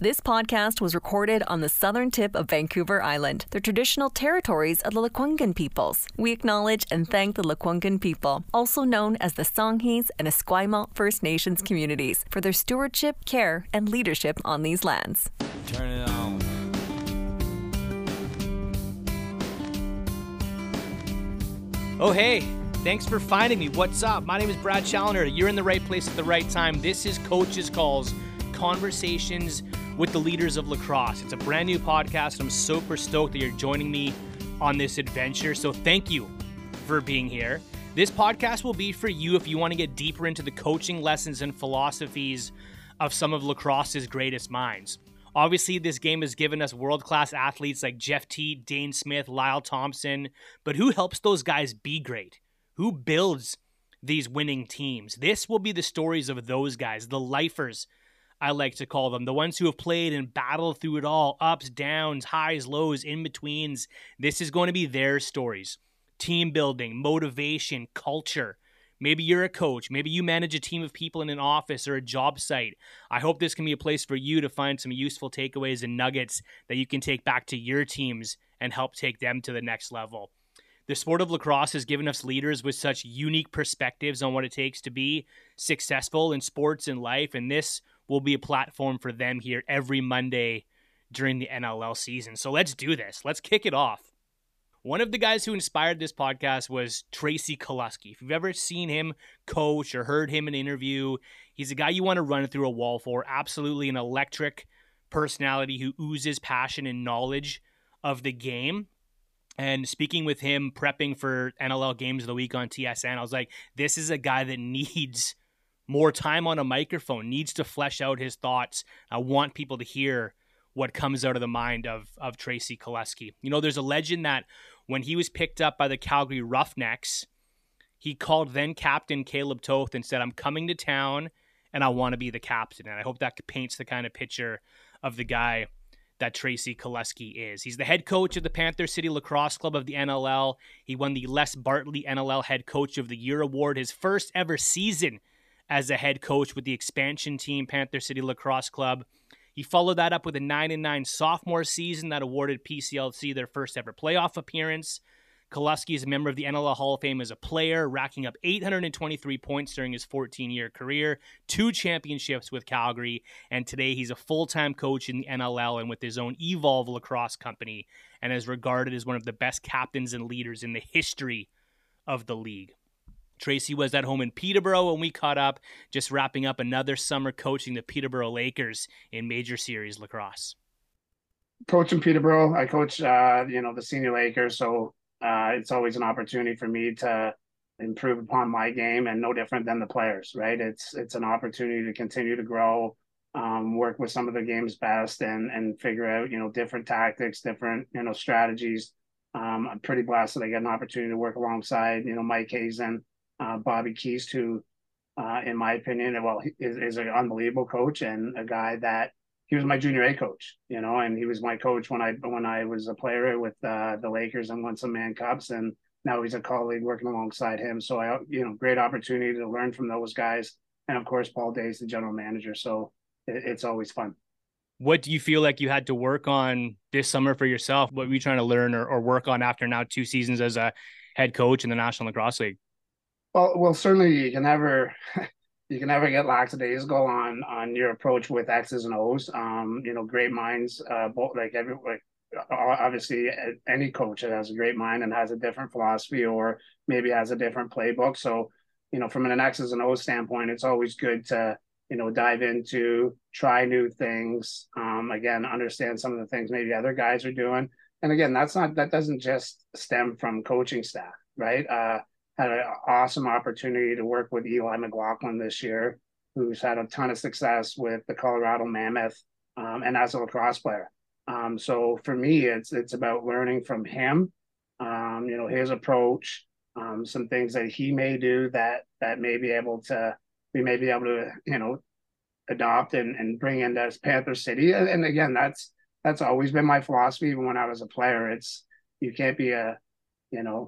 This podcast was recorded on the southern tip of Vancouver Island, the traditional territories of the Lekwungen peoples. We acknowledge and thank the Lekwungen people, also known as the Songhees and Esquimalt First Nations communities, for their stewardship, care, and leadership on these lands. Turn it on. Oh, hey. Thanks for finding me. What's up? My name is Brad Challoner. You're in the right place at the right time. This is Coach's Calls, Conversations with the Leaders of Lacrosse. It's a brand new podcast. I'm super stoked that you're joining me on this adventure. So thank you for being here. This podcast will be for you if you want to get deeper into the coaching lessons and philosophies of some of lacrosse's greatest minds. Obviously, this game has given us world-class athletes like Jeff T, Dane Smith, Lyle Thompson, but who helps those guys be great? Who builds these winning teams? This will be the stories of those guys, the lifers, I like to call them, the ones who have played and battled through it all, ups, downs, highs, lows, in-betweens. This is going to be their stories. Team building, motivation, culture. Maybe you're a coach. Maybe you manage a team of people in an office or a job site. I hope this can be a place for you to find some useful takeaways and nuggets that you can take back to your teams and help take them to the next level. The sport of lacrosse has given us leaders with such unique perspectives on what it takes to be successful in sports and life, and this will be a platform for them here every Monday during the NLL season. So let's do this. Let's kick it off. One of the guys who inspired this podcast was Tracey Kelusky. If you've ever seen him coach or heard him in an interview, he's a guy you want to run through a wall for. Absolutely an electric personality who oozes passion and knowledge of the game. And speaking with him, prepping for NLL Games of the Week on TSN, I was like, this is a guy that needs more time on a microphone, needs to flesh out his thoughts. I want people to hear what comes out of the mind of Tracey Kelusky. You know, there's a legend that when he was picked up by the Calgary Roughnecks, he called then-captain Caleb Toth and said, I'm coming to town and I want to be the captain. And I hope that paints the kind of picture of the guy that Tracey Kelusky is. He's the head coach of the Panther City Lacrosse Club of the NLL. He won the Les Bartley NLL Head Coach of the Year Award, his first ever season as a head coach with the expansion team, Panther City Lacrosse Club. He followed that up with a 9-9 sophomore season that awarded PCLC their first ever playoff appearance. Kelusky is a member of the NLL Hall of Fame as a player, racking up 823 points during his 14-year career, 2 championships with Calgary, and today he's a full-time coach in the NLL and with his own Evolve Lacrosse company, and is regarded as one of the best captains and leaders in the history of the league. Tracey was at home in Peterborough when we caught up, just wrapping up another summer coaching the Peterborough Lakers in Major Series Lacrosse. Coaching Peterborough, I coach, the senior Lakers, so it's always an opportunity for me to improve upon my game, and no different than the players, right? It's an opportunity to continue to grow, work with some of the game's best and figure out, different tactics, different, strategies. I'm pretty blessed that I get an opportunity to work alongside, Mike Hazen, Bobby Keast, who, in my opinion, is an unbelievable coach and a guy that he was my junior A coach, and he was my coach when I was a player with the Lakers and won some man cups, and now he's a colleague working alongside him. So I, great opportunity to learn from those guys. And of course, Paul Day is the general manager. So it's always fun. What do you feel like you had to work on this summer for yourself? What were you trying to learn or work on after now 2 seasons as a head coach in the National Lacrosse League? Well, certainly you can never... You can never get lackadaisical on your approach with X's and O's. Great minds, obviously any coach that has a great mind and has a different philosophy or maybe has a different playbook. So, from an X's and O's standpoint, it's always good to, dive into, try new things. Again, understand some of the things maybe other guys are doing. And again, that doesn't just stem from coaching staff, right? Had an awesome opportunity to work with Eli McLaughlin this year, who's had a ton of success with the Colorado Mammoth and as a lacrosse player. So for me, it's about learning from him, his approach, some things that he may do that we may be able to, adopt and bring into Panther City. And again, that's always been my philosophy. Even when I was a player, you can't be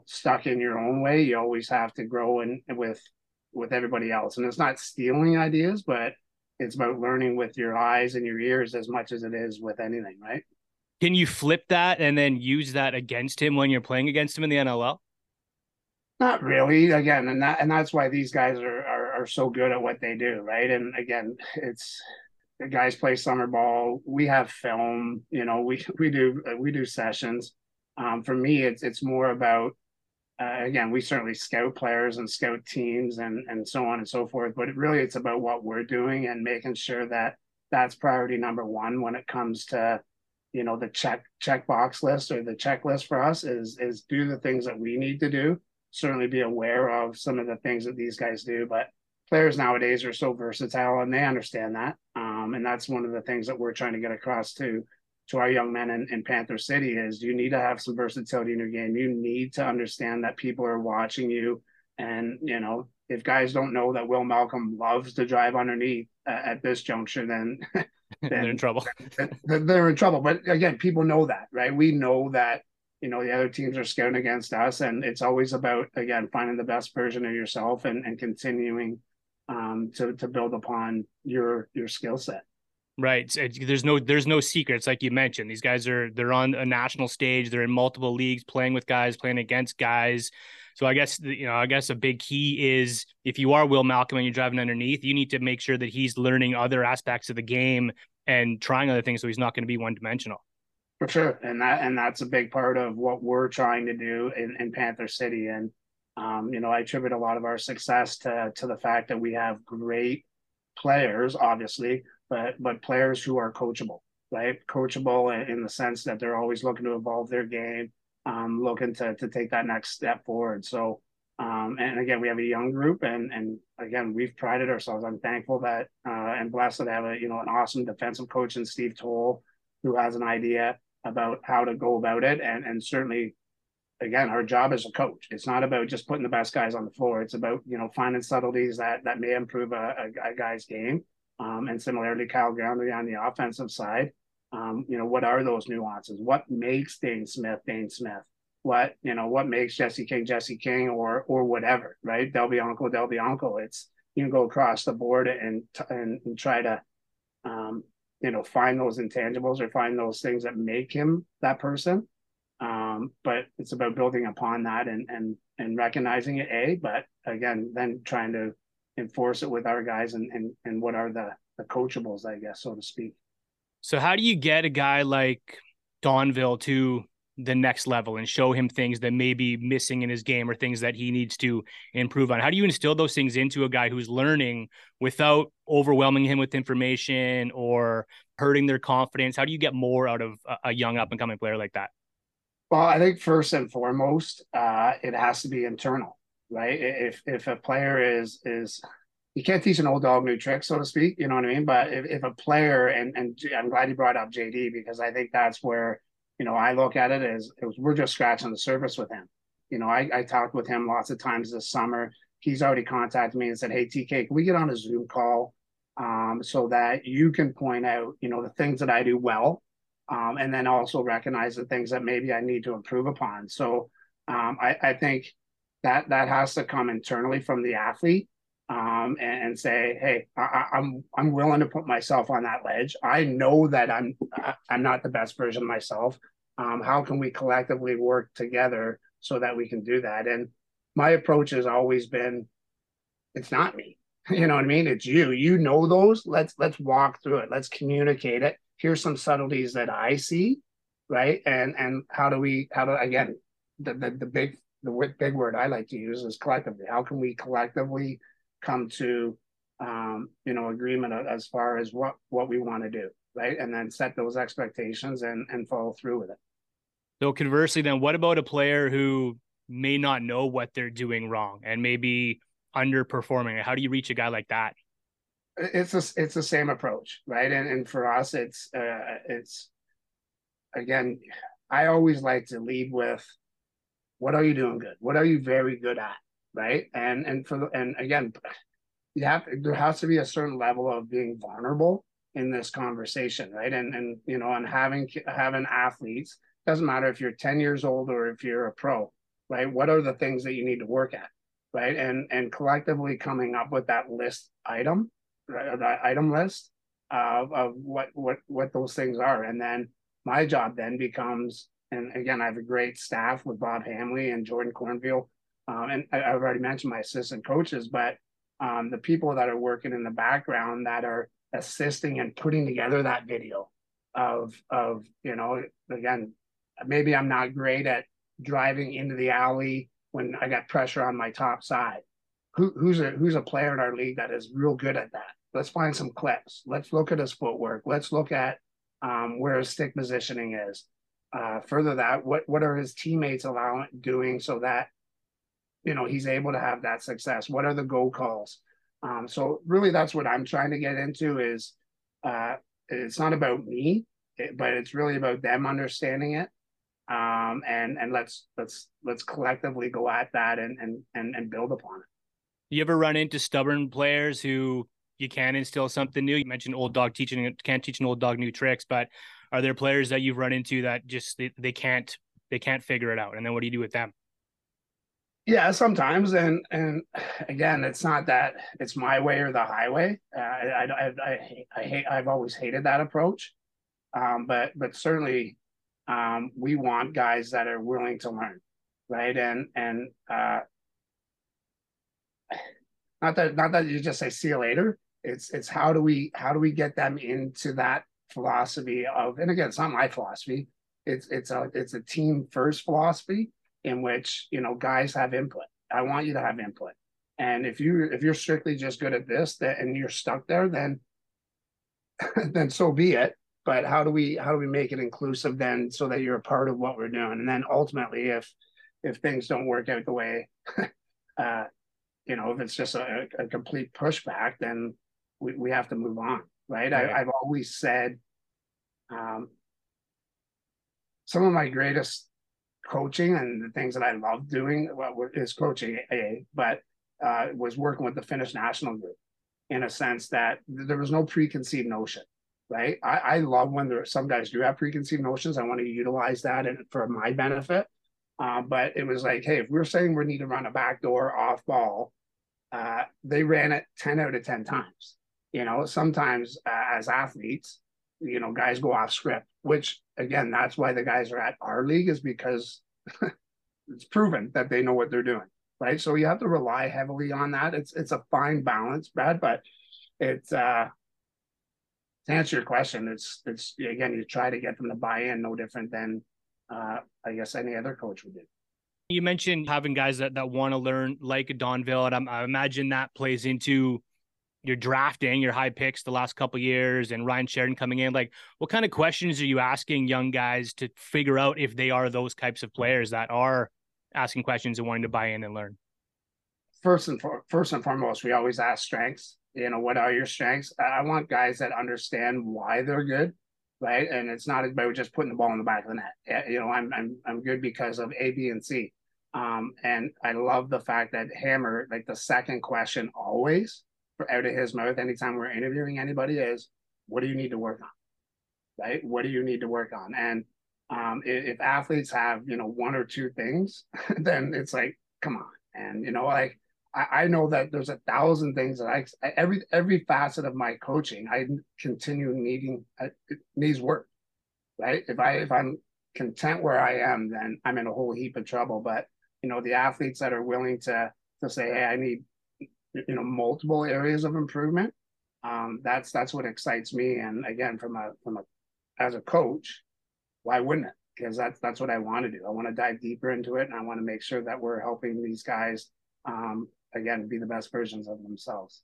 stuck in your own way. You always have to grow in with everybody else. And it's not stealing ideas, but it's about learning with your eyes and your ears as much as it is with anything, right? Can you flip that and then use that against him when you're playing against him in the NLL? Not really. Again, and that's why these guys are so good at what they do, right? And again, it's the guys play summer ball. We have film. You know, we do sessions. For me, it's more about again, we certainly scout players and scout teams and so on and so forth. But it's about what we're doing and making sure that that's priority number one when it comes to, you know, the checkbox list or the checklist for us is do the things that we need to do. Certainly be aware of some of the things that these guys do, but players nowadays are so versatile and they understand that. And that's one of the things that we're trying to get across to our young men in Panther City is you need to have some versatility in your game. You need to understand that people are watching you. And, you know, if guys don't know that Will Malcolm loves to drive underneath at this juncture, then they're in trouble. They're in trouble. But again, people know that, right? We know that, you know, the other teams are scouting against us, and it's always about, again, finding the best version of yourself and continuing to build upon your skill set. Right. There's no secrets. Like you mentioned, these guys they're on a national stage. They're in multiple leagues, playing with guys, playing against guys. So I guess a big key is if you are Will Malcolm and you're driving underneath, you need to make sure that he's learning other aspects of the game and trying other things. So he's not going to be one dimensional. For sure. And that's a big part of what we're trying to do in Panther City. And, you know, I attribute a lot of our success to the fact that we have great players, obviously, but players who are coachable, right? Coachable in the sense that they're always looking to evolve their game, looking to take that next step forward. So, and again, we have a young group and again, we've prided ourselves. I'm thankful that, and blessed to have an awesome defensive coach in Steve Toll, who has an idea about how to go about it. And certainly, again, our job as a coach, it's not about just putting the best guys on the floor. It's about, you know, finding subtleties that may improve a guy's game. And similarly, Kyle Goundrey on the offensive side, you know, what are those nuances? What makes Dane Smith? What makes Jesse King or whatever, right? Del Bianco. It's, you can go across the board and try to, find those intangibles or find those things that make him that person. But it's about building upon that and recognizing it, but again, then trying to enforce it with our guys and what are the coachables, I guess, so to speak. So how do you get a guy like Donville to the next level and show him things that may be missing in his game or things that he needs to improve on? How do you instill those things into a guy who's learning without overwhelming him with information or hurting their confidence? How do you get more out of a young up and coming player like that? Well, I think first and foremost, it has to be internal, right? If a player is you can't teach an old dog new tricks, so to speak, you know what I mean? But if a player, and I'm glad you brought up JD, because I think that's where, you know, I look at it as we're just scratching the surface with him. You know, I talked with him lots of times this summer. He's already contacted me and said, hey, TK, can we get on a Zoom call so that you can point out, you know, the things that I do well and then also recognize the things that maybe I need to improve upon. So I think that has to come internally from the athlete and say, hey, I'm willing to put myself on that ledge. I know that I'm not the best version of myself. How can we collectively work together so that we can do that? And my approach has always been, it's not me, you know what I mean? It's you, you know, those, let's walk through it. Let's communicate it. Here's some subtleties that I see. Right. And again, the big word I like to use is collectively. How can we collectively come to, agreement as far as what we want to do? Right. And then set those expectations and follow through with it. So conversely, then what about a player who may not know what they're doing wrong and maybe underperforming? How do you reach a guy like that? It's the same approach, right? And for us, it's again, I always like to lead with, what are you doing good? What are you very good at? Right. And again, there has to be a certain level of being vulnerable in this conversation, right? And having athletes, doesn't matter if you're 10 years old or if you're a pro, right? What are the things that you need to work at, right? And collectively coming up with that list item, the item list of what those things are. And then my job then becomes, and again, I have a great staff with Bob Hamley and Jordan Cornfield. And I've already mentioned my assistant coaches, but the people that are working in the background that are assisting and putting together that video of, you know, again, maybe I'm not great at driving into the alley when I got pressure on my top side. Who's a player in our league that is real good at that? Let's find some clips. Let's look at his footwork. Let's look at where his stick positioning is. Further that, what are his teammates doing so that, you know, he's able to have that success? What are the goal calls? So really, that's what I'm trying to get into is it's not about me, but it's really about them understanding it. And let's collectively go at that and build upon it. You ever run into stubborn players who you can instill something new? You mentioned old dog teaching, can't teach an old dog new tricks, but are there players that you've run into that just they can't figure it out? And then what do you do with them? Yeah, sometimes. And again, it's not that it's my way or the highway. I've always hated that approach. But certainly we want guys that are willing to learn. Right. And not that you just say, see you later. It's how do we get them into that philosophy of, and again, it's not my philosophy. It's a team first philosophy in which, you know, guys have input. I want you to have input. And if you're strictly just good at this and you're stuck there, then so be it. But how do we make it inclusive then so that you're a part of what we're doing? And then ultimately, if things don't work out the way, you know, if it's just a complete pushback, then we have to move on, right? Yeah. I've always said some of my greatest coaching and the things that I love doing is coaching, but was working with the Finnish national group in a sense that there was no preconceived notion, right? I love when some guys do have preconceived notions. I want to utilize that for my benefit. But it was like, hey, if we're saying we need to run a backdoor off ball, they ran it 10 out of 10 times. You know, sometimes as athletes, you know, guys go off script, which, again, that's why the guys are at our league is because it's proven that they know what they're doing, right? So you have to rely heavily on that. It's a fine balance, Brad, but it's to answer your question, it's again, you try to get them to buy in, no different than I guess any other coach would do. You mentioned having guys that want to learn, like Donville, and I imagine that plays into your drafting, your high picks the last couple of years, and Ryan Sheridan coming in. Like, what kind of questions are you asking young guys to figure out if they are those types of players that are asking questions and wanting to buy in and learn? First and foremost, we always ask strengths. You know, what are your strengths? I want guys that understand why they're good. Right. And it's not about just putting the ball in the back of the net. You know, I'm good because of A, B, and C. And I love the fact that Hammer, like the second question always out of his mouth, anytime we're interviewing anybody, is what do you need to work on? Right. What do you need to work on? And if athletes have, you know, one or two things, then it's like, come on. And, you know, like, I know that there's 1,000 things that every facet of my coaching, I continue needs work, right? If I'm content where I am, then I'm in a whole heap of trouble. But, you know, the athletes that are willing to say, hey, I need, you know, multiple areas of improvement. That's what excites me. And again, as a coach, why wouldn't it? Because that's what I want to do. I want to dive deeper into it. And I want to make sure that we're helping these guys, again, be the best versions of themselves.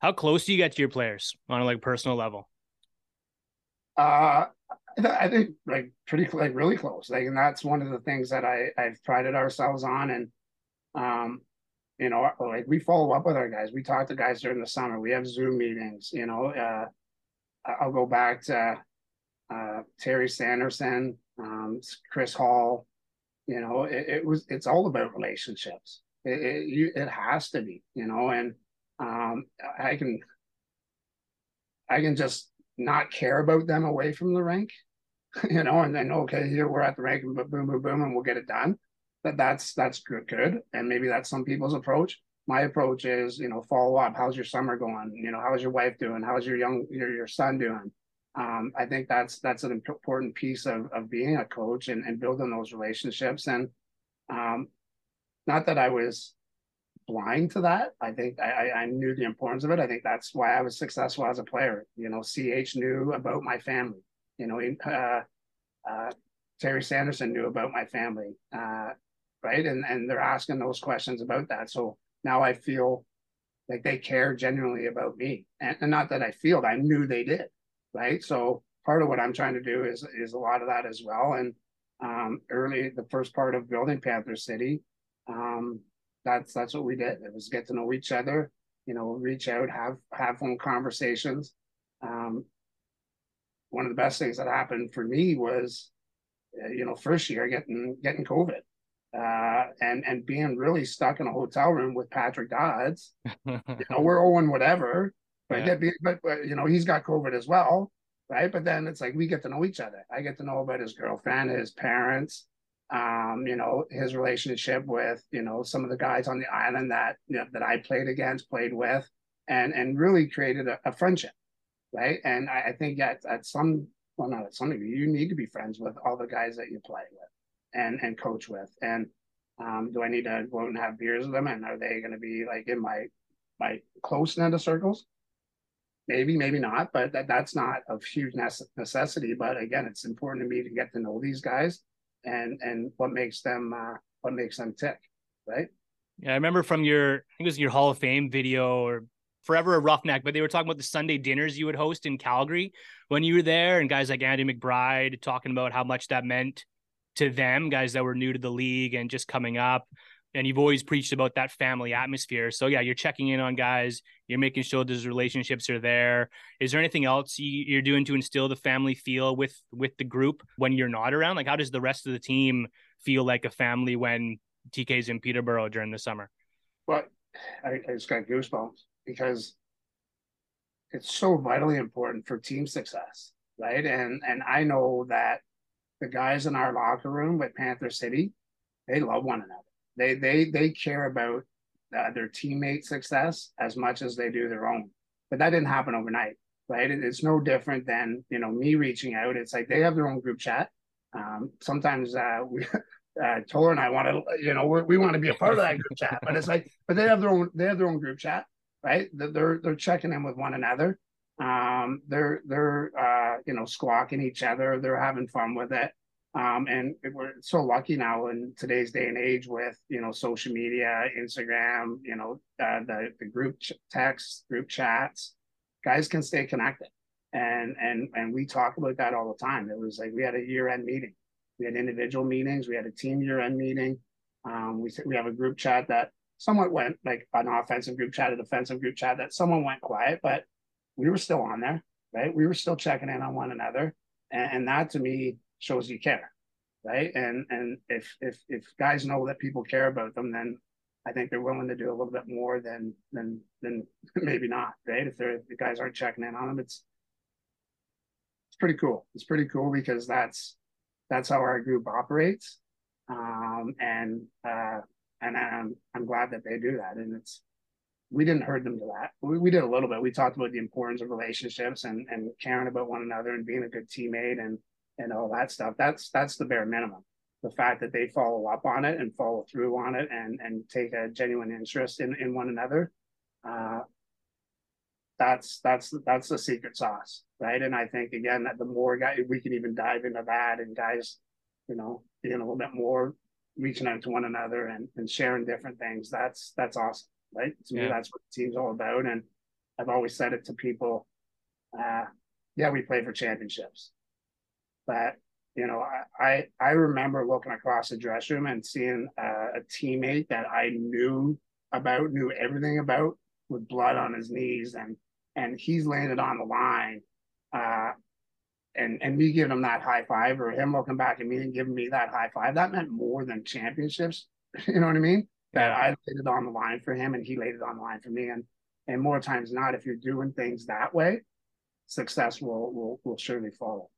How close do you get to your players on a personal level? I think really close. And that's one of the things that I've prided ourselves on. And, you know, we follow up with our guys. We talk to guys during the summer. We have Zoom meetings, you know. I'll go back to Terry Sanderson, Chris Hall. You know, it's all about relationships. It has to be, you know, and I can just not care about them away from the rink, you know, and then, okay, here we're at the rink and boom, boom, boom, and we'll get it done. That's good. And maybe that's some people's approach. my approach is, you know, follow up. How's your summer going? You know, how's your wife doing? How's your son doing? I think that's an important piece of being a coach and building those relationships. And not that I was blind to that. I think I knew the importance of it. I think that's why I was successful as a player. You know, CH knew about my family. You know, Terry Sanderson knew about my family, right? And they're asking those questions about that. So now I feel like they care genuinely about me. And not that I feel, I knew they did, right? So part of what I'm trying to do is a lot of that as well. And early, the first part of building Panther City, that's what we did. It was get to know each other, you know, reach out, have phone conversations. One of the best things that happened for me was, you know, first year getting COVID, and being really stuck in a hotel room with Patrick Dodds. You know, we're Owen whatever, but, yeah. but you know, he's got COVID as well, right? But then it's like we get to know each other. I get to know about his girlfriend, his parents, you know, his relationship with, you know, some of the guys on the island that, you know, that I played with, and really created a friendship, right? And I think at some of you need to be friends with all the guys that you play with and coach with. And do I need to go out and have beers with them? And are they going to be like in my close net of circles? Maybe, maybe not, but that's not a huge necessity. But again, it's important to me to get to know these guys and what makes them tick, right? Yeah, I remember from your, I think it was your Hall of Fame video or Forever a Roughneck, but they were talking about the Sunday dinners you would host in Calgary when you were there, and guys like Andy McBride talking about how much that meant to them, guys that were new to the league and just coming up. And you've always preached about that family atmosphere. So yeah, you're checking in on guys, you're making sure those relationships are there. Is there anything else you're doing to instill the family feel with the group when you're not around? Like, how does the rest of the team feel like a family when TK's in Peterborough during the summer? Well, I just got goosebumps, because it's so vitally important for team success, right? And I know that the guys in our locker room with Panther City, they love one another. They care about their teammates' success as much as they do their own. But that didn't happen overnight, right? It's no different than, you know, me reaching out. It's like they have their own group chat. Sometimes we. Toller and I want to, you know, we want to be a part of that group chat, but it's like, but they have their own group chat, right? They're checking in with one another. They're you know, squawking each other. They're having fun with it. And we're so lucky now in today's day and age with, you know, social media, Instagram, you know, the group texts, group chats, guys can stay connected. And we talk about that all the time. It was like, we had a year-end meeting. We had individual meetings. We had a team year-end meeting. We have a group chat that somewhat went, like an offensive group chat, a defensive group chat, that someone went quiet, but we were still on there, right? We were still checking in on one another. And that to me shows you care, right? And if guys know that people care about them, then I think they're willing to do a little bit more than maybe not, right? If the guys aren't checking in on them, it's pretty cool. It's pretty cool because that's how our group operates. And I'm glad that they do that. And we didn't herd them to that. We did a little bit. We talked about the importance of relationships and caring about one another and being a good teammate and all that stuff. That's the bare minimum. The fact that they follow up on it and follow through on it and take a genuine interest in one another. That's the secret sauce, right? And I think, again, that the more guys, we can even dive into that, and guys, you know, being a little bit more, reaching out to one another and sharing different things. That's awesome, right? To me, that's what the team's all about. And I've always said it to people, we play for championships. But, you know, I remember looking across the dressing room and seeing a teammate that I knew everything about, with blood on his knees, and he's landed on the line, and me giving him that high five, or him looking back at me and giving me that high five, that meant more than championships. You know what I mean? Yeah. That I laid it on the line for him, and he laid it on the line for me. And more times than not, if you're doing things that way, success will surely follow.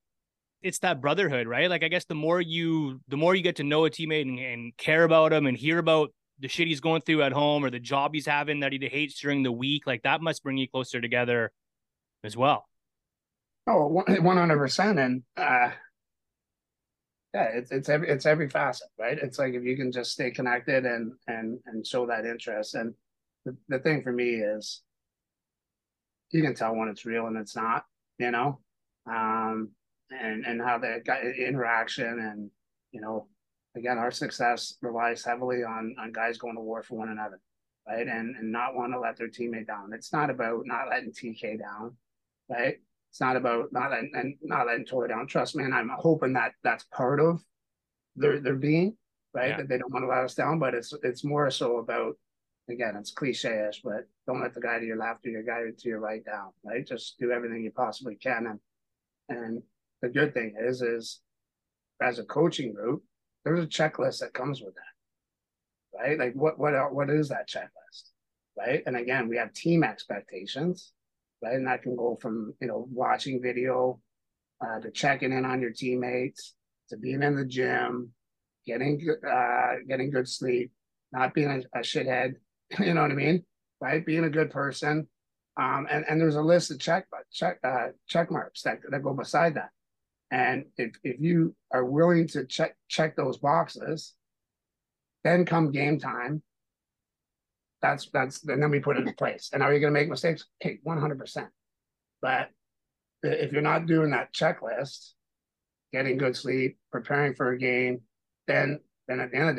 It's that brotherhood, right? Like, I guess the more you get to know a teammate and care about him and hear about the shit he's going through at home or the job he's having that he hates during the week, like that must bring you closer together as well. Oh, 100%. And it's every facet, right? It's like if you can just stay connected and show that interest. And the thing for me is you can tell when it's real and it's not, you know, and how that got interaction. And, you know, again, our success relies heavily on guys going to war for one another, right? And not want to let their teammate down. It's not about not letting TK down, right? It's not about not letting Toy down. Trust me, and I'm hoping that that's part of their being, right? Yeah. That they don't want to let us down, but it's more so about, again, it's cliche-ish, but don't let the guy to your left or your guy to your right down, right? Just do everything you possibly can. And the good thing is as a coaching group, there's a checklist that comes with that, right? Like what is that checklist, right? And again, we have team expectations, right? And that can go from, you know, watching video to checking in on your teammates, to being in the gym, getting good sleep, not being a shithead, you know what I mean? Right? Being a good person. And there's a list of check marks that go beside that. And if you are willing to check those boxes, then come game time, then we put it in place. And are you going to make mistakes? Okay, 100%. But if you're not doing that checklist, getting good sleep, preparing for a game, then at the end of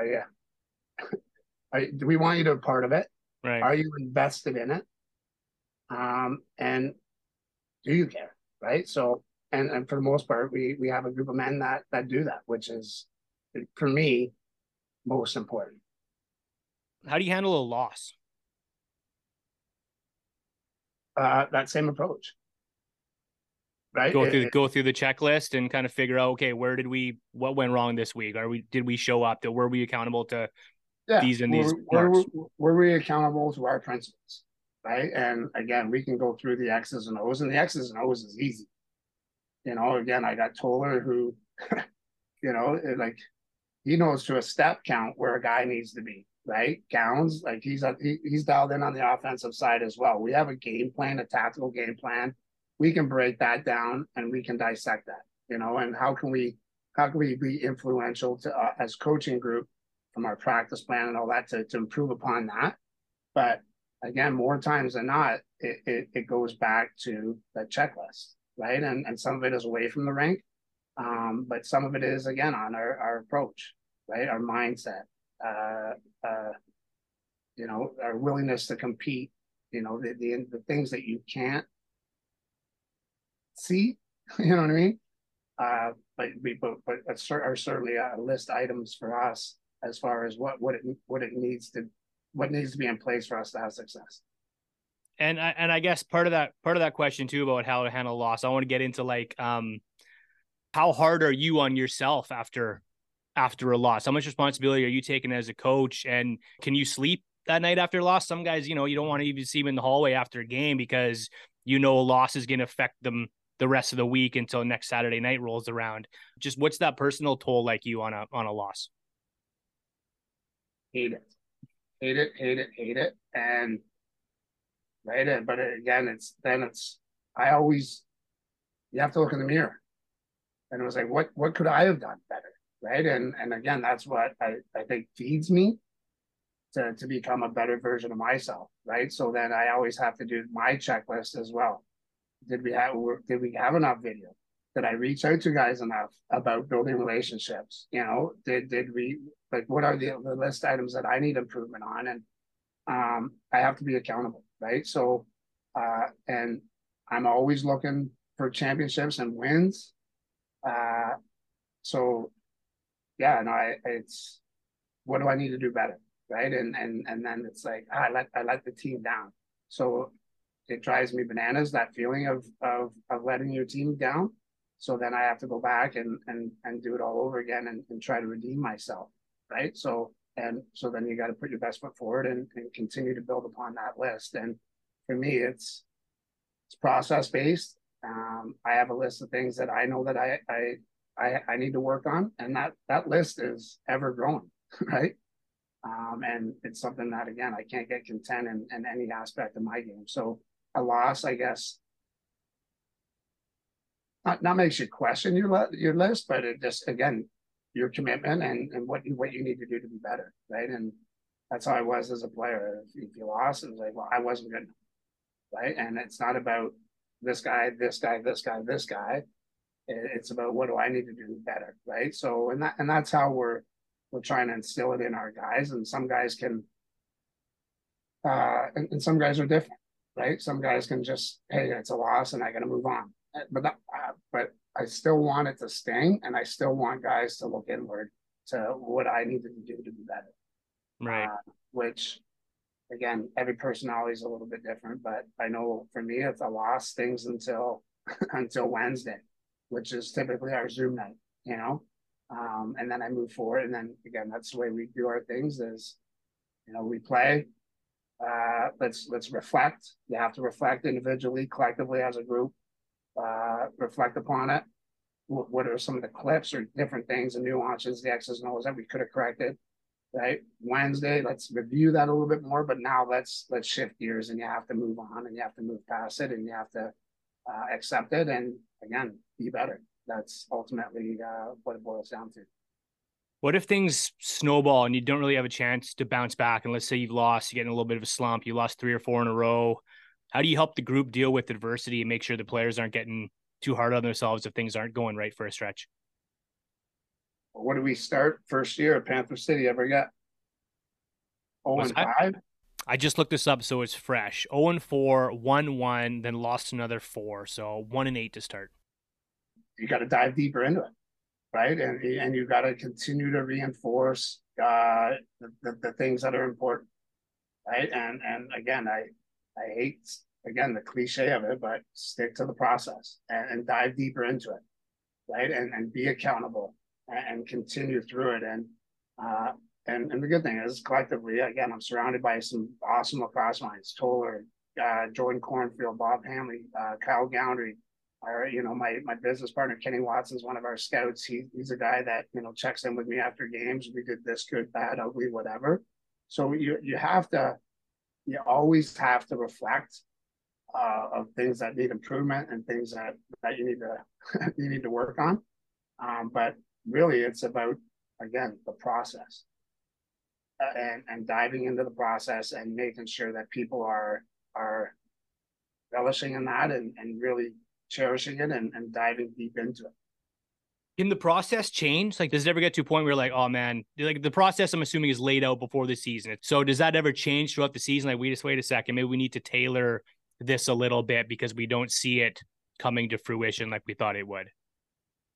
the day, do we want you to be a part of it? Right. Are you invested in it? And do you care, right? So, and for the most part, we have a group of men that do that, which is, for me, most important. How do you handle a loss? That same approach, right? Go through the checklist and kind of figure out, okay, what went wrong this week? Did we show up? Were we accountable to these and these? Were we accountable to our principles? Right. And again, we can go through the X's and O's, and the X's and O's is easy. You know, again, I got Toller who, you know, like he knows to a step count where a guy needs to be, right? Gowns, like he's dialed in on the offensive side as well. We have a game plan, a tactical game plan. We can break that down and we can dissect that, you know, and how can we be influential to as coaching group from our practice plan and all that to improve upon that. But again, more times than not, it goes back to the checklist, right? And some of it is away from the rink, but some of it is, again, on our approach, right? Our mindset, you know, our willingness to compete, you know, the things that you can't see, you know what I mean? But are certainly a list items for us as far as what it needs to. What needs to be in place for us to have success. And I guess part of that question too, about how to handle loss, I want to get into like, how hard are you on yourself after a loss? How much responsibility are you taking as a coach? And can you sleep that night after a loss? Some guys, you know, you don't want to even see them in the hallway after a game because, you know, a loss is going to affect them the rest of the week until next Saturday night rolls around. Just what's that personal toll like you on a loss? Hate it. Hate it. And right. But again, I always, you have to look in the mirror and it was like, what could I have done better? Right. And again, that's what I think feeds me to become a better version of myself. Right. So then I always have to do my checklist as well. Did we have enough video? Did I reach out to guys enough about building relationships? You know, did we, like, what are the list items that I need improvement on? And I have to be accountable, right? So, and I'm always looking for championships and wins. So, yeah, no, it's what do I need to do better, right? And then it's like I let the team down. So it drives me bananas, that feeling of letting your team down. So then I have to go back and do it all over again and try to redeem myself, right? So then you got to put your best foot forward and continue to build upon that list. And for me, it's process-based. I have a list of things that I know that I I need to work on. And that list is ever growing, right? And it's something that, again, I can't get content in any aspect of my game. So a loss, I guess, not makes you question your list, but it just, again, your commitment and what you need to do to be better, right? And that's how I was as a player. If you lost, it was like, well, I wasn't good enough, right? And it's not about this guy. It's about what do I need to do better, right? So and that's how we're trying to instill it in our guys. And some guys can, and some guys are different, right? Some guys can just, hey, it's a loss, and I got to move on. But I still want it to sting, and I still want guys to look inward to what I needed to do to be better. Right. Which, again, every personality is a little bit different, but I know for me, it's a loss things until Wednesday, which is typically our Zoom night, you know? And then I move forward. And then again, that's the way we do our things is, you know, we play, let's reflect. You have to reflect individually, collectively as a group, reflect upon it. What are some of the clips or different things and nuances, the X's and O's that we could have corrected, right? Wednesday, let's review that a little bit more, but now let's shift gears, and you have to move on, and you have to move past it, and you have to accept it. And again, be better. That's ultimately what it boils down to. What if things snowball and you don't really have a chance to bounce back? And let's say you've lost, you get in a little bit of a slump, you lost 3 or 4 in a row. How do you help the group deal with adversity and make sure the players aren't getting too hard on themselves if things aren't going right for a stretch? What did we start first year at Panther City? Ever got 0-5? I just looked this up, so it's fresh. 0-4, 1-1, then lost another 4. So 1-8 to start. You got to dive deeper into it, right? And you got to continue to reinforce the things that are important, right? And again, I hate, again, the cliche of it, but stick to the process and dive deeper into it, right? And be accountable and continue through it. And the good thing is, collectively, again, I'm surrounded by some awesome lacrosse minds: Toller, Jordan Cornfield, Bob Hamley, Kyle Goundrey. Or, you know, my business partner, Kenny Watson's one of our scouts. He's a guy that, you know, checks in with me after games. We did this, good, bad, ugly, whatever. So you always have to reflect of things that need improvement and things that you need to you need to work on. But really, it's about, again, the process and diving into the process and making sure that people are relishing in that and really cherishing it and diving deep into it. Can the process change? Like, does it ever get to a point where you're like, oh man, like the process, I'm assuming, is laid out before the season. So does that ever change throughout the season? Like, wait a second, maybe we need to tailor this a little bit because we don't see it coming to fruition like we thought it would.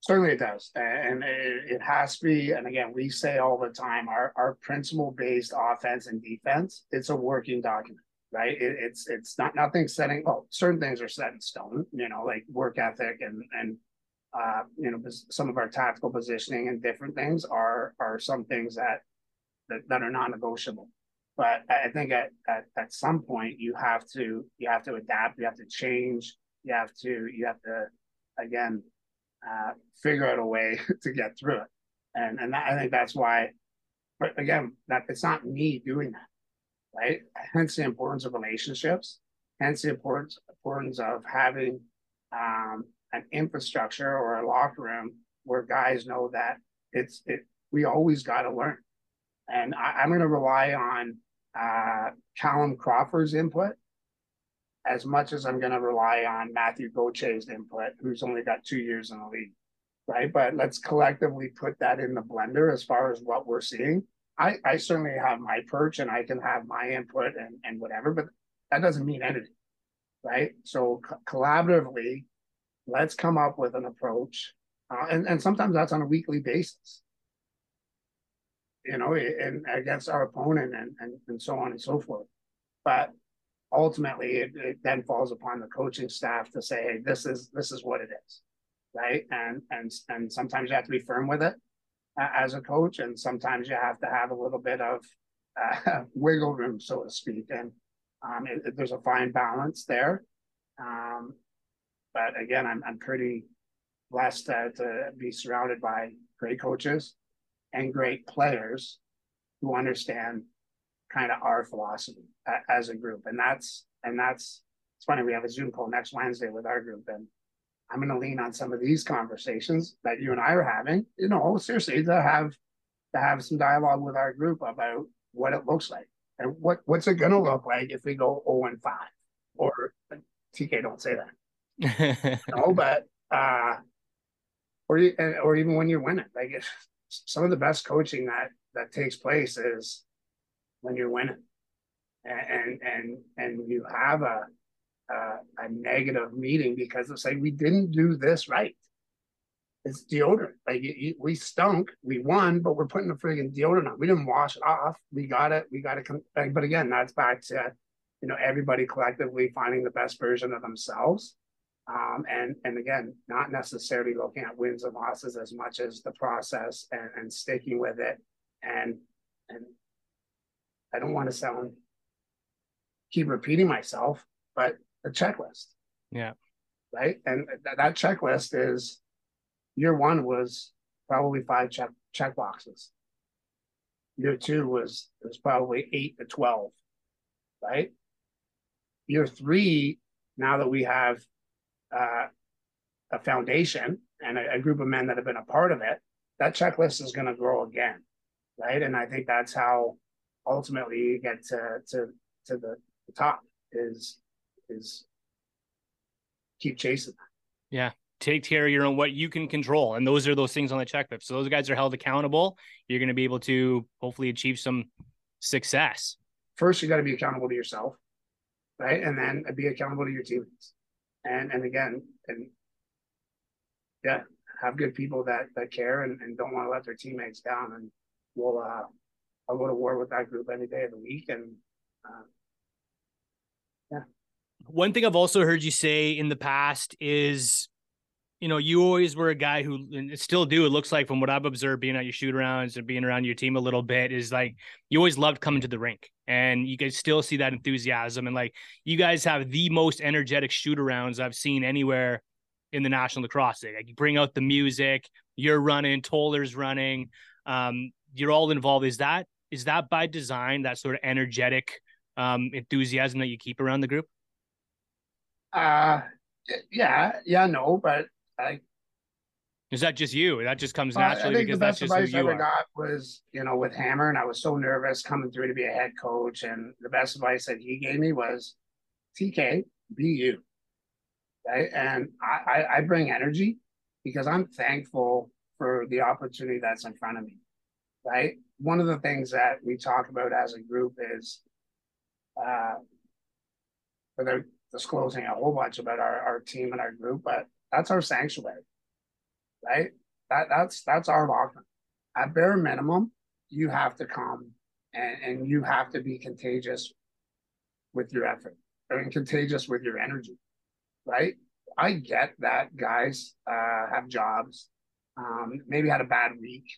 Certainly it does. And it has to be. And again, we say all the time, our principle-based offense and defense, it's a working document. Right. It's not nothing setting. Well, certain things are set in stone, you know, like work ethic and you know, some of our tactical positioning and different things are some things that are non-negotiable. But I think at some point you have to adapt, you have to change, you have to again figure out a way to get through it. And I think that's why. But again, that it's not me doing that. Right. Hence the importance of relationships, hence the importance of having an infrastructure or a locker room where guys know that we always got to learn. And I'm going to rely on Callum Crawford's input as much as I'm going to rely on Matthew Goche's input, who's only got 2 years in the league. Right. But let's collectively put that in the blender as far as what we're seeing. I certainly have my perch and I can have my input and whatever, but that doesn't mean anything, right? So collaboratively, let's come up with an approach. And sometimes that's on a weekly basis, you know, and against our opponent and so on and so forth. But ultimately, it then falls upon the coaching staff to say, hey, this is what it is, right? And sometimes you have to be firm with it as a coach, and sometimes you have to have a little bit of wiggle room, so to speak, and there's a fine balance there, but again, I'm pretty blessed to be surrounded by great coaches and great players who understand kind of our philosophy as a group. And that's it's funny, we have a Zoom call next Wednesday with our group, and I'm going to lean on some of these conversations that you and I are having, you know, seriously, to have some dialogue with our group about what it looks like and what's it going to look like if we go 0-5, or TK, don't say that. No, but or even when you're winning, like some of the best coaching that takes place is when you're winning, and you have a negative meeting because it's like, we didn't do this right. It's deodorant. Like we stunk, we won, but we're putting the friggin' deodorant on. We didn't wash it off. We got it. But again, that's back to, you know, everybody collectively finding the best version of themselves. And again, not necessarily looking at wins and losses as much as the process and sticking with it. And I don't want to keep repeating myself, but the checklist. Yeah. Right. And that checklist is, year one was probably 5 check boxes. Year two was probably 8 to 12, right? Year three, now that we have a foundation and a group of men that have been a part of it, that checklist is going to grow again, right? And I think that's how ultimately you get to the top is keep chasing that. Yeah. Take care of your own, what you can control. And those are those things on the checklist. So those guys are held accountable. You're going to be able to hopefully achieve some success. First, you got to be accountable to yourself, right? And then be accountable to your teammates. And again, have good people that care and don't want to let their teammates down. And I'll go to war with that group any day of the week. And one thing I've also heard you say in the past is, you know, you always were a guy who, and still do, it looks like from what I've observed being at your shoot arounds and being around your team a little bit, is like, you always loved coming to the rink, and you can still see that enthusiasm. And like, you guys have the most energetic shoot arounds I've seen anywhere in the National Lacrosse League. Like, you bring out the music, you're running, Toller's running, you're all involved. Is that by design, that sort of energetic enthusiasm that you keep around the group? No, but is that just you? That just comes naturally. I think because the best advice I ever got was, you know, with Hammer, and I was so nervous coming through to be a head coach. And the best advice that he gave me was, TK, be you. Right. And I bring energy because I'm thankful for the opportunity that's in front of me. Right. One of the things that we talk about as a group is, without disclosing a whole bunch about our team and our group, but that's our sanctuary, right? That's our locker room. At bare minimum, you have to come and you have to be contagious with your effort, and contagious with your energy, right? I get that guys have jobs, maybe had a bad week,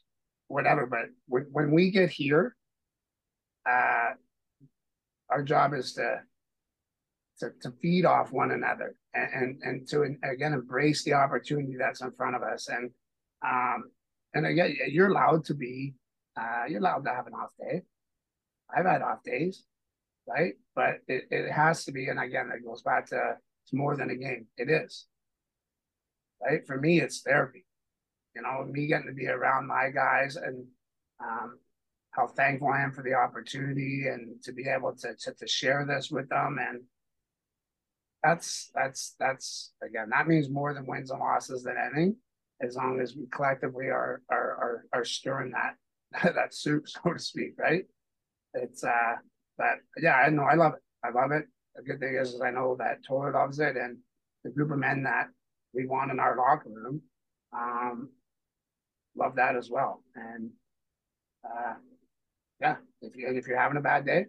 whatever, but when we get here, our job is to feed off one another and to, again, embrace the opportunity that's in front of us. And again, you're allowed to have an off day. I've had off days, right? But it has to be, and again, that goes back to, it's more than a game. It is, right? For me, it's therapy. You know, me getting to be around my guys and how thankful I am for the opportunity and to be able to share this with them. And that's again, that means more than wins and losses than anything, as long as we collectively are stirring that soup, so to speak, right? It's but yeah, I know, I love it. The good thing is I know that Toller loves it, and the group of men that we want in our locker room love that as well. And if you're having a bad day,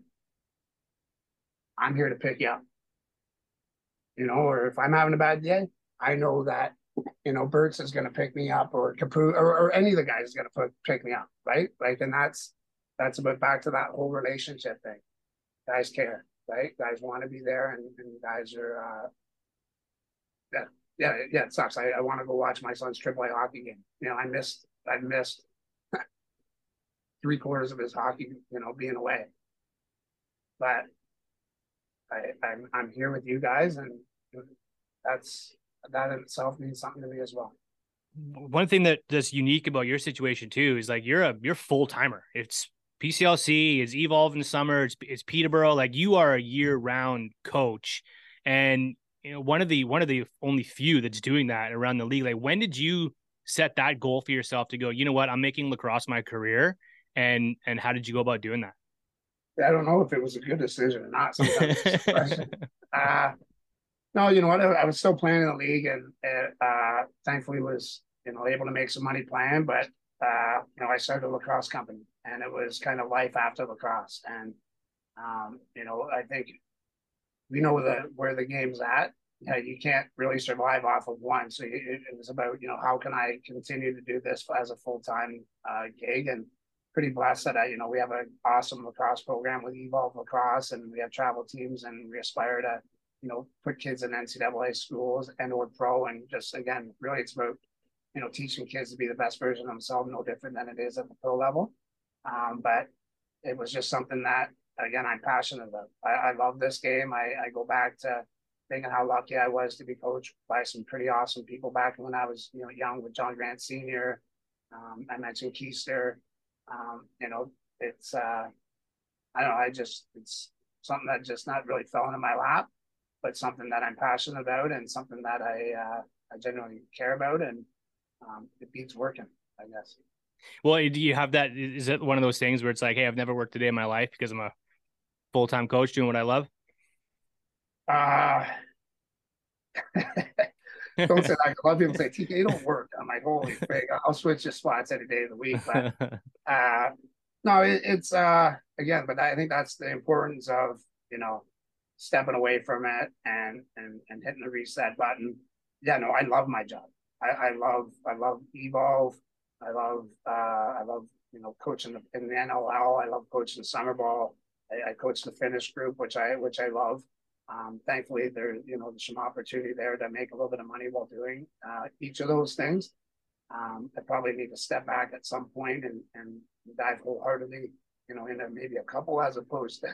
I'm here to pick you up. You know, or if I'm having a bad day, I know that, you know, Burt's is going to pick me up, or Capu or any of the guys is going to pick me up, right? Like, and that's about back to that whole relationship thing. Guys care, right? Guys want to be there, and guys are, yeah, it sucks. I want to go watch my son's AAA hockey game. You know, I missed 3/4 of his hockey, you know, being away. But I'm here with you guys, and that in itself means something to me as well. One thing that's unique about your situation too is like you're full timer. It's PCLC, it's Evolve in the summer, it's Peterborough. Like you are a year round coach, and you know one of the only few that's doing that around the league. Like when did you set that goal for yourself to go, you know what, I'm making lacrosse my career, and how did you go about doing that? I don't know if it was a good decision or not. Sometimes it's a question. No, you know what? I was still playing in the league, and thankfully was, you know, able to make some money playing. But you know, I started a lacrosse company, and it was kind of life after lacrosse. And you know, I think we know where the game's at. You can't really survive off of one. So it was about, you know, how can I continue to do this as a full-time gig? And pretty blessed that you know, we have an awesome lacrosse program with Evolve Lacrosse, and we have travel teams, and we aspire to, you know, put kids in NCAA schools and/or pro. And just again, really, it's about, you know, teaching kids to be the best version of themselves, no different than it is at the pro level. But it was just something that, again, I'm passionate about. I love this game. I go back to thinking how lucky I was to be coached by some pretty awesome people back when I was, you know, young, with John Grant Sr. I mentioned Keast there. You know, it's, I don't know, it's something that just not really fell into my lap, but something that I'm passionate about, and something that I genuinely care about, and it beats working, I guess. Well, do you have that? Is it one of those things where it's like, hey, I've never worked a day in my life because I'm a full-time coach doing what I love? Don't say that. A lot of people say, TK, you don't work. I'm like, holy frig, I'll switch your spots any day of the week. But no, it's again, but I think that's the importance of, you know, stepping away from it and hitting the reset button. Yeah, no, I love my job. I love Evolve. I love you know, coaching in the NLL. I love coaching summer ball. I coach the Finnish group, which I love. Thankfully, there's some opportunity there to make a little bit of money while doing each of those things. I probably need to step back at some point and dive wholeheartedly, you know, into maybe a couple as opposed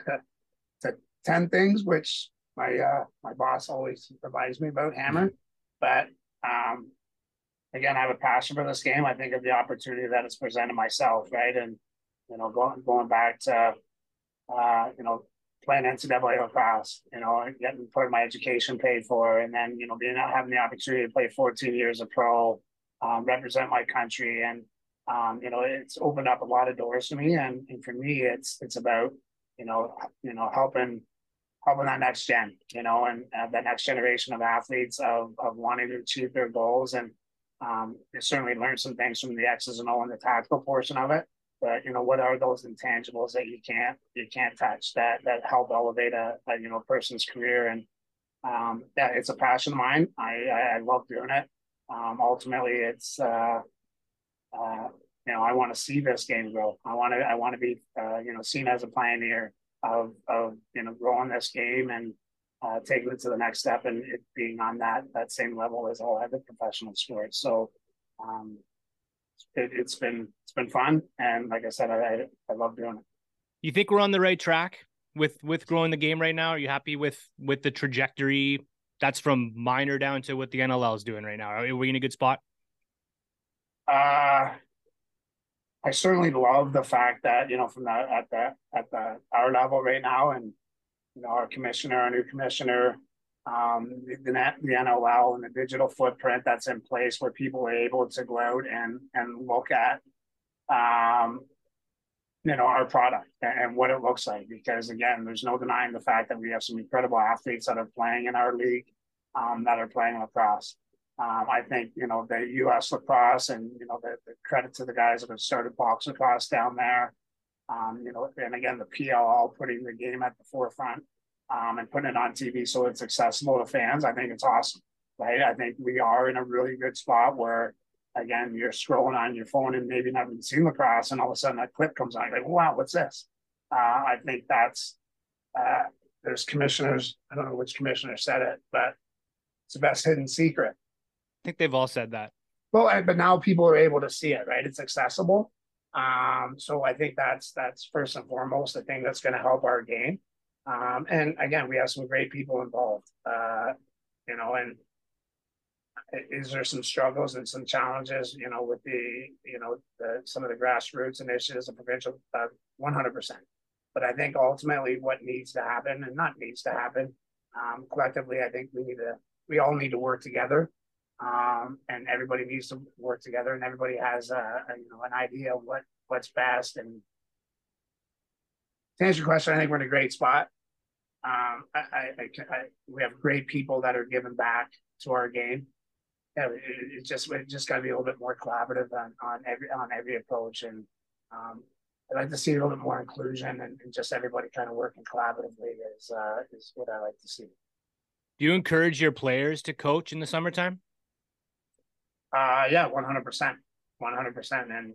to 10 things, which my boss always reminds me about, Hammer. But again, I have a passion for this game. I think of the opportunity that it's presented myself, right? And you know, going back to you know, playing NCAA lacrosse, you know, getting part of my education paid for, and then, you know, having the opportunity to play 14 years of pro, represent my country, and you know, it's opened up a lot of doors to me. And for me, it's about, you know, helping that next gen, you know, and that next generation of athletes of wanting to achieve their goals. And I certainly learned some things from the X's and O's and the tactical portion of it. But, you know, what are those intangibles that you can't touch that help elevate a you know, person's career? And yeah, it's a passion of mine. I love doing it. Ultimately, it's you know, I want to see this game grow. I want to be you know, seen as a pioneer of you know, growing this game and taking it to the next step, and it being on that same level as all other professional sports. So it's been fun, and like I said, I love doing it. You think we're on the right track with growing the game right now? Are you happy with the trajectory that's from minor down to what the NLL is doing right now? Are we in a good spot? I certainly love the fact that, you know, from at the our level right now, and you know, our new commissioner, the NLL and the digital footprint that's in place, where people are able to go out and look at, you know, our product and what it looks like. Because again, there's no denying the fact that we have some incredible athletes that are playing in our league, that are playing lacrosse. I think, you know, the U.S. lacrosse, and, you know, the credit to the guys that have started box lacrosse down there, you know, and again, the PLL putting the game at the forefront, and putting it on TV so it's accessible to fans. I think it's awesome, right? I think we are in a really good spot where, again, you're scrolling on your phone and maybe not even seen lacrosse, and all of a sudden that clip comes on, you're like, wow, what's this? I think that's, there's commissioners, I don't know which commissioner said it, but it's the best hidden secret. think they've all said that. Well, but now people are able to see it, right? It's accessible. So I think that's first and foremost the thing that's going to help our game. And again, we have some great people involved, you know, and is there some struggles and some challenges, you know, with the, you know, some of the grassroots initiatives and provincial, 100%. But I think ultimately what needs to happen and not needs to happen, collectively, I think we all need to work together. And everybody needs to work together, and everybody has you know, an idea of what's best. And to answer your question, I think we're in a great spot. We have great people that are giving back to our game. Yeah, it's just got to be a little bit more collaborative on every approach, and I'd like to see a little bit more inclusion and just everybody kind of working collaboratively is what I like to see. Do you encourage your players to coach in the summertime? Yeah, 100%, 100%. And,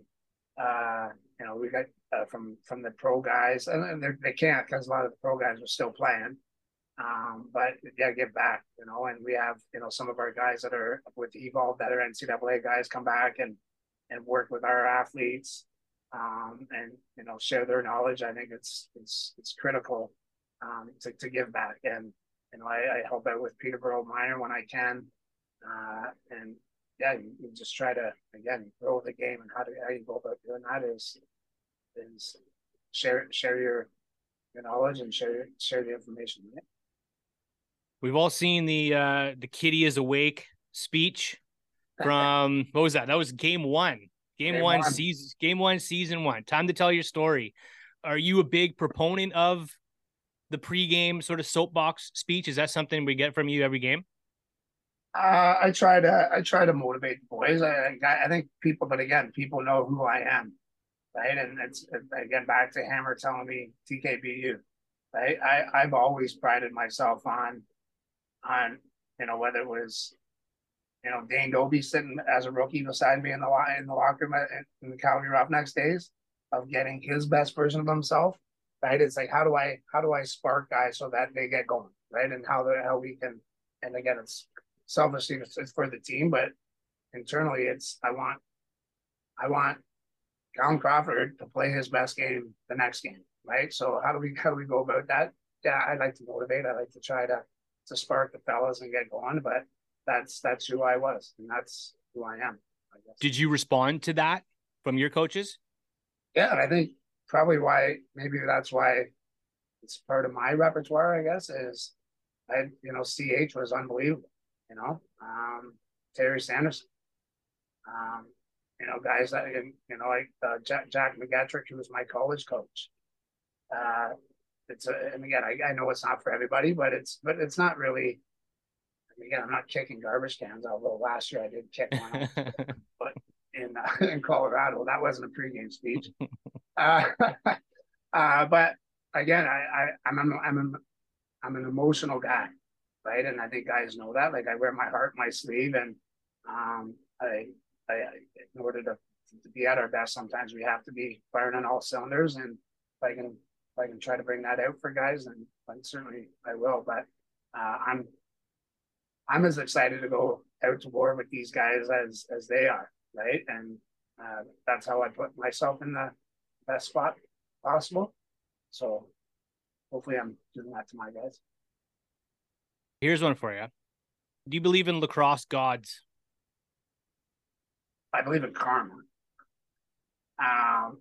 you know, we got from the pro guys, and they can't because a lot of the pro guys are still playing, but you got to give back, you know, and we have, you know, some of our guys that are with Evolve that are NCAA guys come back and work with our athletes, and, you know, share their knowledge. I think it's critical, to give back. And, you know, I help out with Peterborough minor when I can, and, yeah, you just try to, again, grow the game, and how you go about doing that is share your knowledge and share the information. Yeah. We've all seen the kitty is awake speech from what was that? That was game one. Game one, season one. Time to tell your story. Are you a big proponent of the pregame sort of soapbox speech? Is that something we get from you every game? I try to motivate the boys. I think people, but again, people know who I am, right? And it's again back to Hammer telling me TKBU, right? I've always prided myself on you know, whether it was, you know, Dane Dobie sitting as a rookie beside me in the locker room in the Calgary Roughnecks days of getting his best version of himself, right? It's like how do I spark guys so that they get going, right? And how we can, and again, it's selfishly, it's for the team, but internally, it's I want Colin Crawford to play his best game the next game, right? So how do we go about that? Yeah, I like to motivate. I like to try to spark the fellas and get going. But that's who I was, and that's who I am, I guess. Did you respond to that from your coaches? Yeah, I think probably maybe that's why it's part of my repertoire, I guess, is CH was unbelievable. You know, Terry Sanderson, you know, guys that, you know, like Jack McGetrick, who was my college coach. And again, I know it's not for everybody, but it's not really. And again, I'm not kicking garbage cans, although last year I did kick one. But in Colorado, that wasn't a pregame speech. But again, I'm an emotional guy. Right, and I think guys know that. Like, I wear my heart in my sleeve, and in order to be at our best, sometimes we have to be firing on all cylinders. And if I can try to bring that out for guys, and certainly I will. But I'm as excited to go out to war with these guys as they are, right? And that's how I put myself in the best spot possible. So hopefully, I'm doing that to my guys. Here's one for you. Do you believe in lacrosse gods? I believe in karma.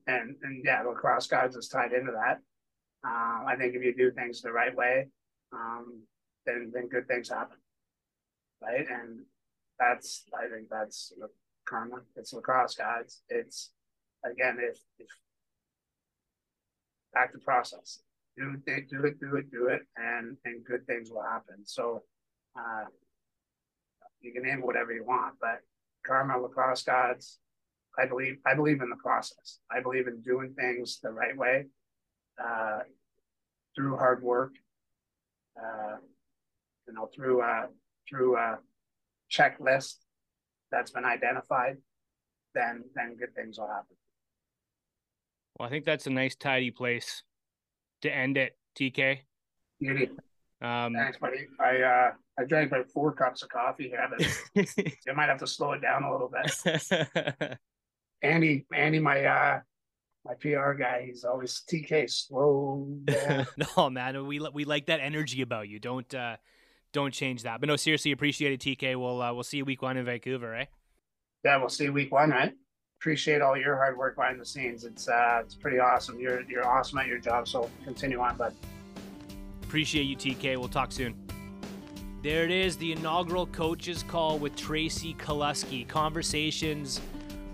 And yeah, lacrosse gods is tied into that. I think if you do things the right way, then good things happen. Right. And I think that's karma. It's lacrosse gods. It's, again, if back to process. Do it, and good things will happen. So you can name whatever you want, but karma, lacrosse gods, I believe in the process. I believe in doing things the right way, through hard work, you know, through a checklist that's been identified, then good things will happen. Well, I think that's a nice tidy place to end it, TK. Beauty. Thanks, buddy. I drank my 4 cups of coffee. You might have to slow it down a little bit. Andy, my PR guy, he's always TK slow down. No, man, we like that energy about you. Don't change that. But no, seriously, appreciate it, TK. We'll see you week 1 in Vancouver, eh? Yeah, we'll see you week 1, right? Appreciate all your hard work behind the scenes. It's pretty awesome. You're awesome at your job, so continue on, bud. Appreciate you, TK. We'll talk soon. There it is, the inaugural Coach's Call with Tracey Kelusky. Conversations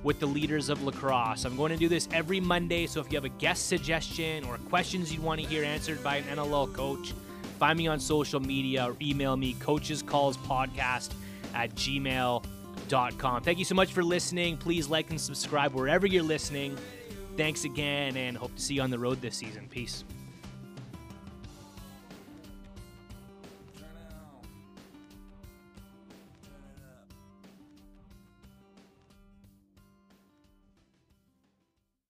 with the leaders of lacrosse. I'm going to do this every Monday, so if you have a guest suggestion or questions you want to hear answered by an NLL coach, find me on social media or email me, coachescallspodcast@gmail.com. Thank you so much for listening. Please like and subscribe wherever you're listening. Thanks again, and hope to see you on the road this season. Peace.